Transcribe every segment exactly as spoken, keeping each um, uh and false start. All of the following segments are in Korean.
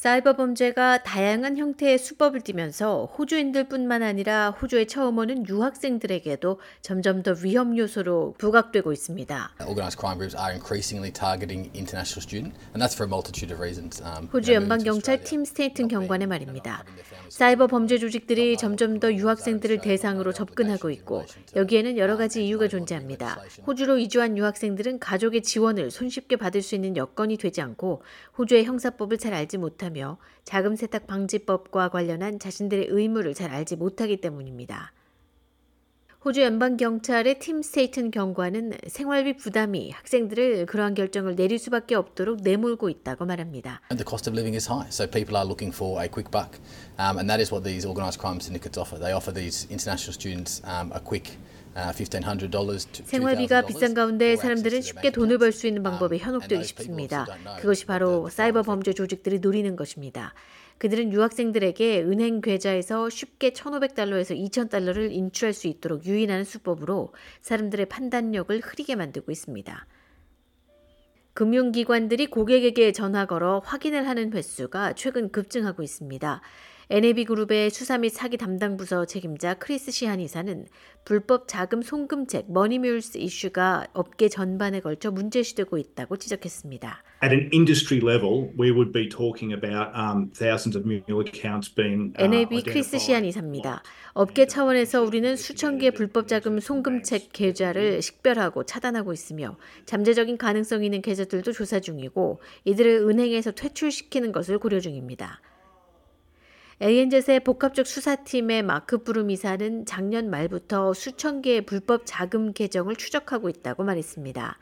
사이버 범죄가 다양한 형태의 수법을 띠면서 호주인들뿐만 아니라 호주에 처음 오는 유학생들에게도 점점 더 위험 요소로 부각되고 있습니다. 호주 연방경찰 팀 스테이튼 경관의 말입니다. 사이버 범죄 조직들이 점점 더 유학생들을 대상으로 접근하고 있고 여기에는 여러 가지 이유가 존재합니다. 호주로 이주한 유학생들은 가족의 지원을 손쉽게 받을 수 있는 여건이 되지 않고 호주의 형사법을 잘 알지 못합니다. 며 자금 세탁 방지법과 관련한 자신들의 의무를 잘 알지 못하기 때문입니다. 호주 연방경찰의 팀 스테이튼 경관은 생활비 부담이 학생들을 그러한 결정을 내릴 수밖에 없도록 내몰고 있다고 말합니다. The cost of living is high, so people are looking for a quick buck. Um, and that is what these organised crime syndicates offer. They offer these international students um, a quick 생활비가 비싼 가운데 사람들은 쉽게 돈을 벌 수 있는 방법에 현혹되기 쉽습니다. 그것이 바로 사이버 범죄 조직들이 노리는 것입니다. 그들은 유학생들에게 은행 계좌에서 쉽게 천오백 달러에서 이천 달러를 인출할 수 있도록 유인하는 수법으로 사람들의 판단력을 흐리게 만들고 있습니다. 금융기관들이 고객에게 전화 걸어 확인을 하는 횟수가 최근 급증하고 있습니다. 엔에이비 그룹의 수사 및 사기 담당 부서 책임자 크리스 시한 이사는 불법 자금 송금책 머니 뮬스 이슈가 업계 전반에 걸쳐 문제시되고 있다고 지적했습니다. At an industry level, we would be talking about um, thousands of mule accounts being uh, 엔에이비 크리스 시한 이사입니다. 업계 차원에서 우리는 수천 개의 불법 자금 송금책 계좌를 식별하고 차단하고 있으며 잠재적인 가능성 있는 계좌들도 조사 중이고 이들을 은행에서 퇴출시키는 것을 고려 중입니다. 에이엔지의 복합적 수사팀의 마크 브룸 이사는 작년 말부터 수천 개의 불법 자금 계정을 추적하고 있다고 말했습니다.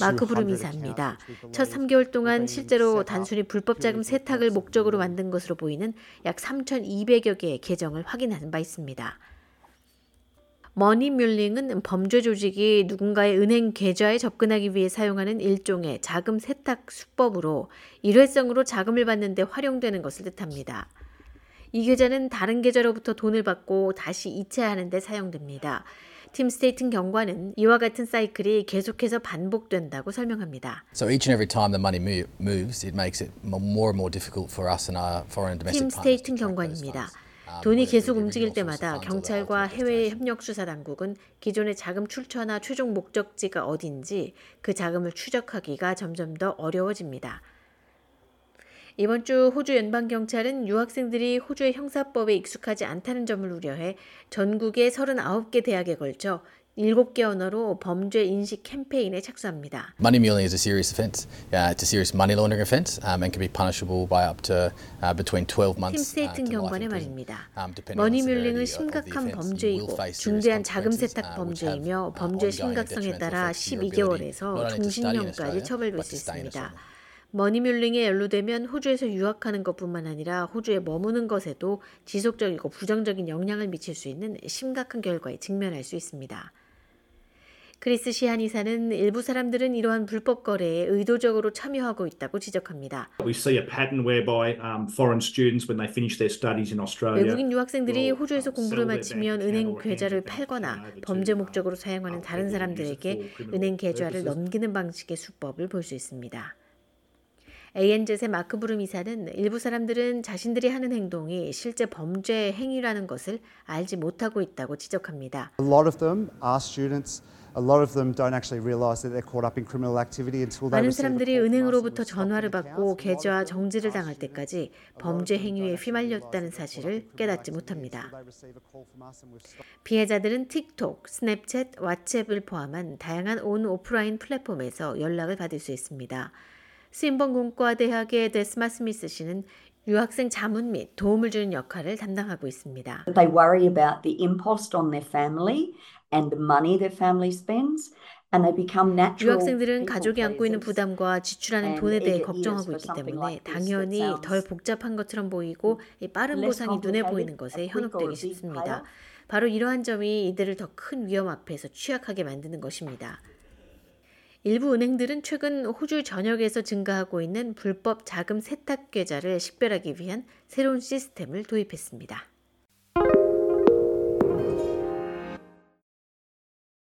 마크 브룸 이사입니다. 첫 삼 개월 동안 실제로 단순히 불법 자금 세탁을 목적으로 만든 것으로 보이는 약 삼천이백여 개의 계정을 확인하는 바 있습니다. 머니 뮬링은 범죄 조직이 누군가의 은행 계좌에 접근하기 위해 사용하는 일종의 자금 세탁 수법으로 일회성으로 자금을 받는 데 활용되는 것을 뜻합니다. 이 계좌는 다른 계좌로부터 돈을 받고 다시 이체하는 데 사용됩니다. 팀 스테이튼 경관은 이와 같은 사이클이 계속해서 반복된다고 설명합니다. 팀 스테이튼 경관입니다. 돈이 계속 움직일 때마다 경찰과 해외 협력 수사 당국은 기존의 자금 출처나 최종 목적지가 어딘지 그 자금을 추적하기가 점점 더 어려워집니다. 이번 주 호주 연방경찰은 유학생들이 호주의 형사법에 익숙하지 않다는 점을 우려해 전국의 서른아홉 개 대학에 걸쳐 일곱 개 언어로 범죄 인식 캠페인에 착수합니다. Money muling is a serious offence. Yeah, it's a serious money laundering offence um, and can be punishable by up to uh, between twelve months. 팀 스테이튼 경관의 말입니다. 머니 뮬링은 심각한 범죄이고 중대한 자금 세탁 범죄이며 범죄 심각성에 따라 십이 개월에서 종신형까지 처벌될 수 있습니다. 머니 뮬링에 연루되면 호주에서 유학하는 것뿐만 아니라 호주에 머무는 것에도 지속적이고 부정적인 영향을 미칠 수 있는 심각한 결과에 직면할 수 있습니다. 크리스 시한 이사는 일부 사람들은 이러한 불법 거래에 의도적으로 참여하고 있다고 지적합니다. 외국인 유학생들이 호주에서 공부를 마치면 은행 계좌를 팔거나 범죄 목적으로 사용하는 다른 사람들에게 은행 계좌를 넘기는 방식의 수법을 볼 수 있습니다. 에이엔지의 마크 브룸 이사는 일부 사람들은 자신들이 하는 행동이 실제 범죄의 행위라는 것을 알지 못하고 있다고 지적합니다. 많은 사람들이 은행으로부터 전화를 받고 계좌 정지를 당할 때까지 범죄 행위에 휘말렸다는 사실을 깨닫지 못합니다. 피해자들은 틱톡, 스냅챗, 왓츠앱을 포함한 다양한 온 오프라인 플랫폼에서 연락을 받을 수 있습니다. 스윈번 공과대학의 데스마 스미스 씨는 유학생 자문 및 도움을 주는 역할을 담당하고 있습니다. They worry about the impost on their family and the money their family spends. 유학생들은 가족이 안고 있는 부담과 지출하는 돈에 대해 걱정하고 있기 때문에 당연히 덜 복잡한 것처럼 보이고 빠른 보상이 눈에 보이는 것에 현혹되기 쉽습니다. 바로 이러한 점이 이들을 더 큰 위험 앞에서 취약하게 만드는 것입니다. 일부 은행들은 최근 호주 전역에서 증가하고 있는 불법 자금 세탁 계좌를 식별하기 위한 새로운 시스템을 도입했습니다.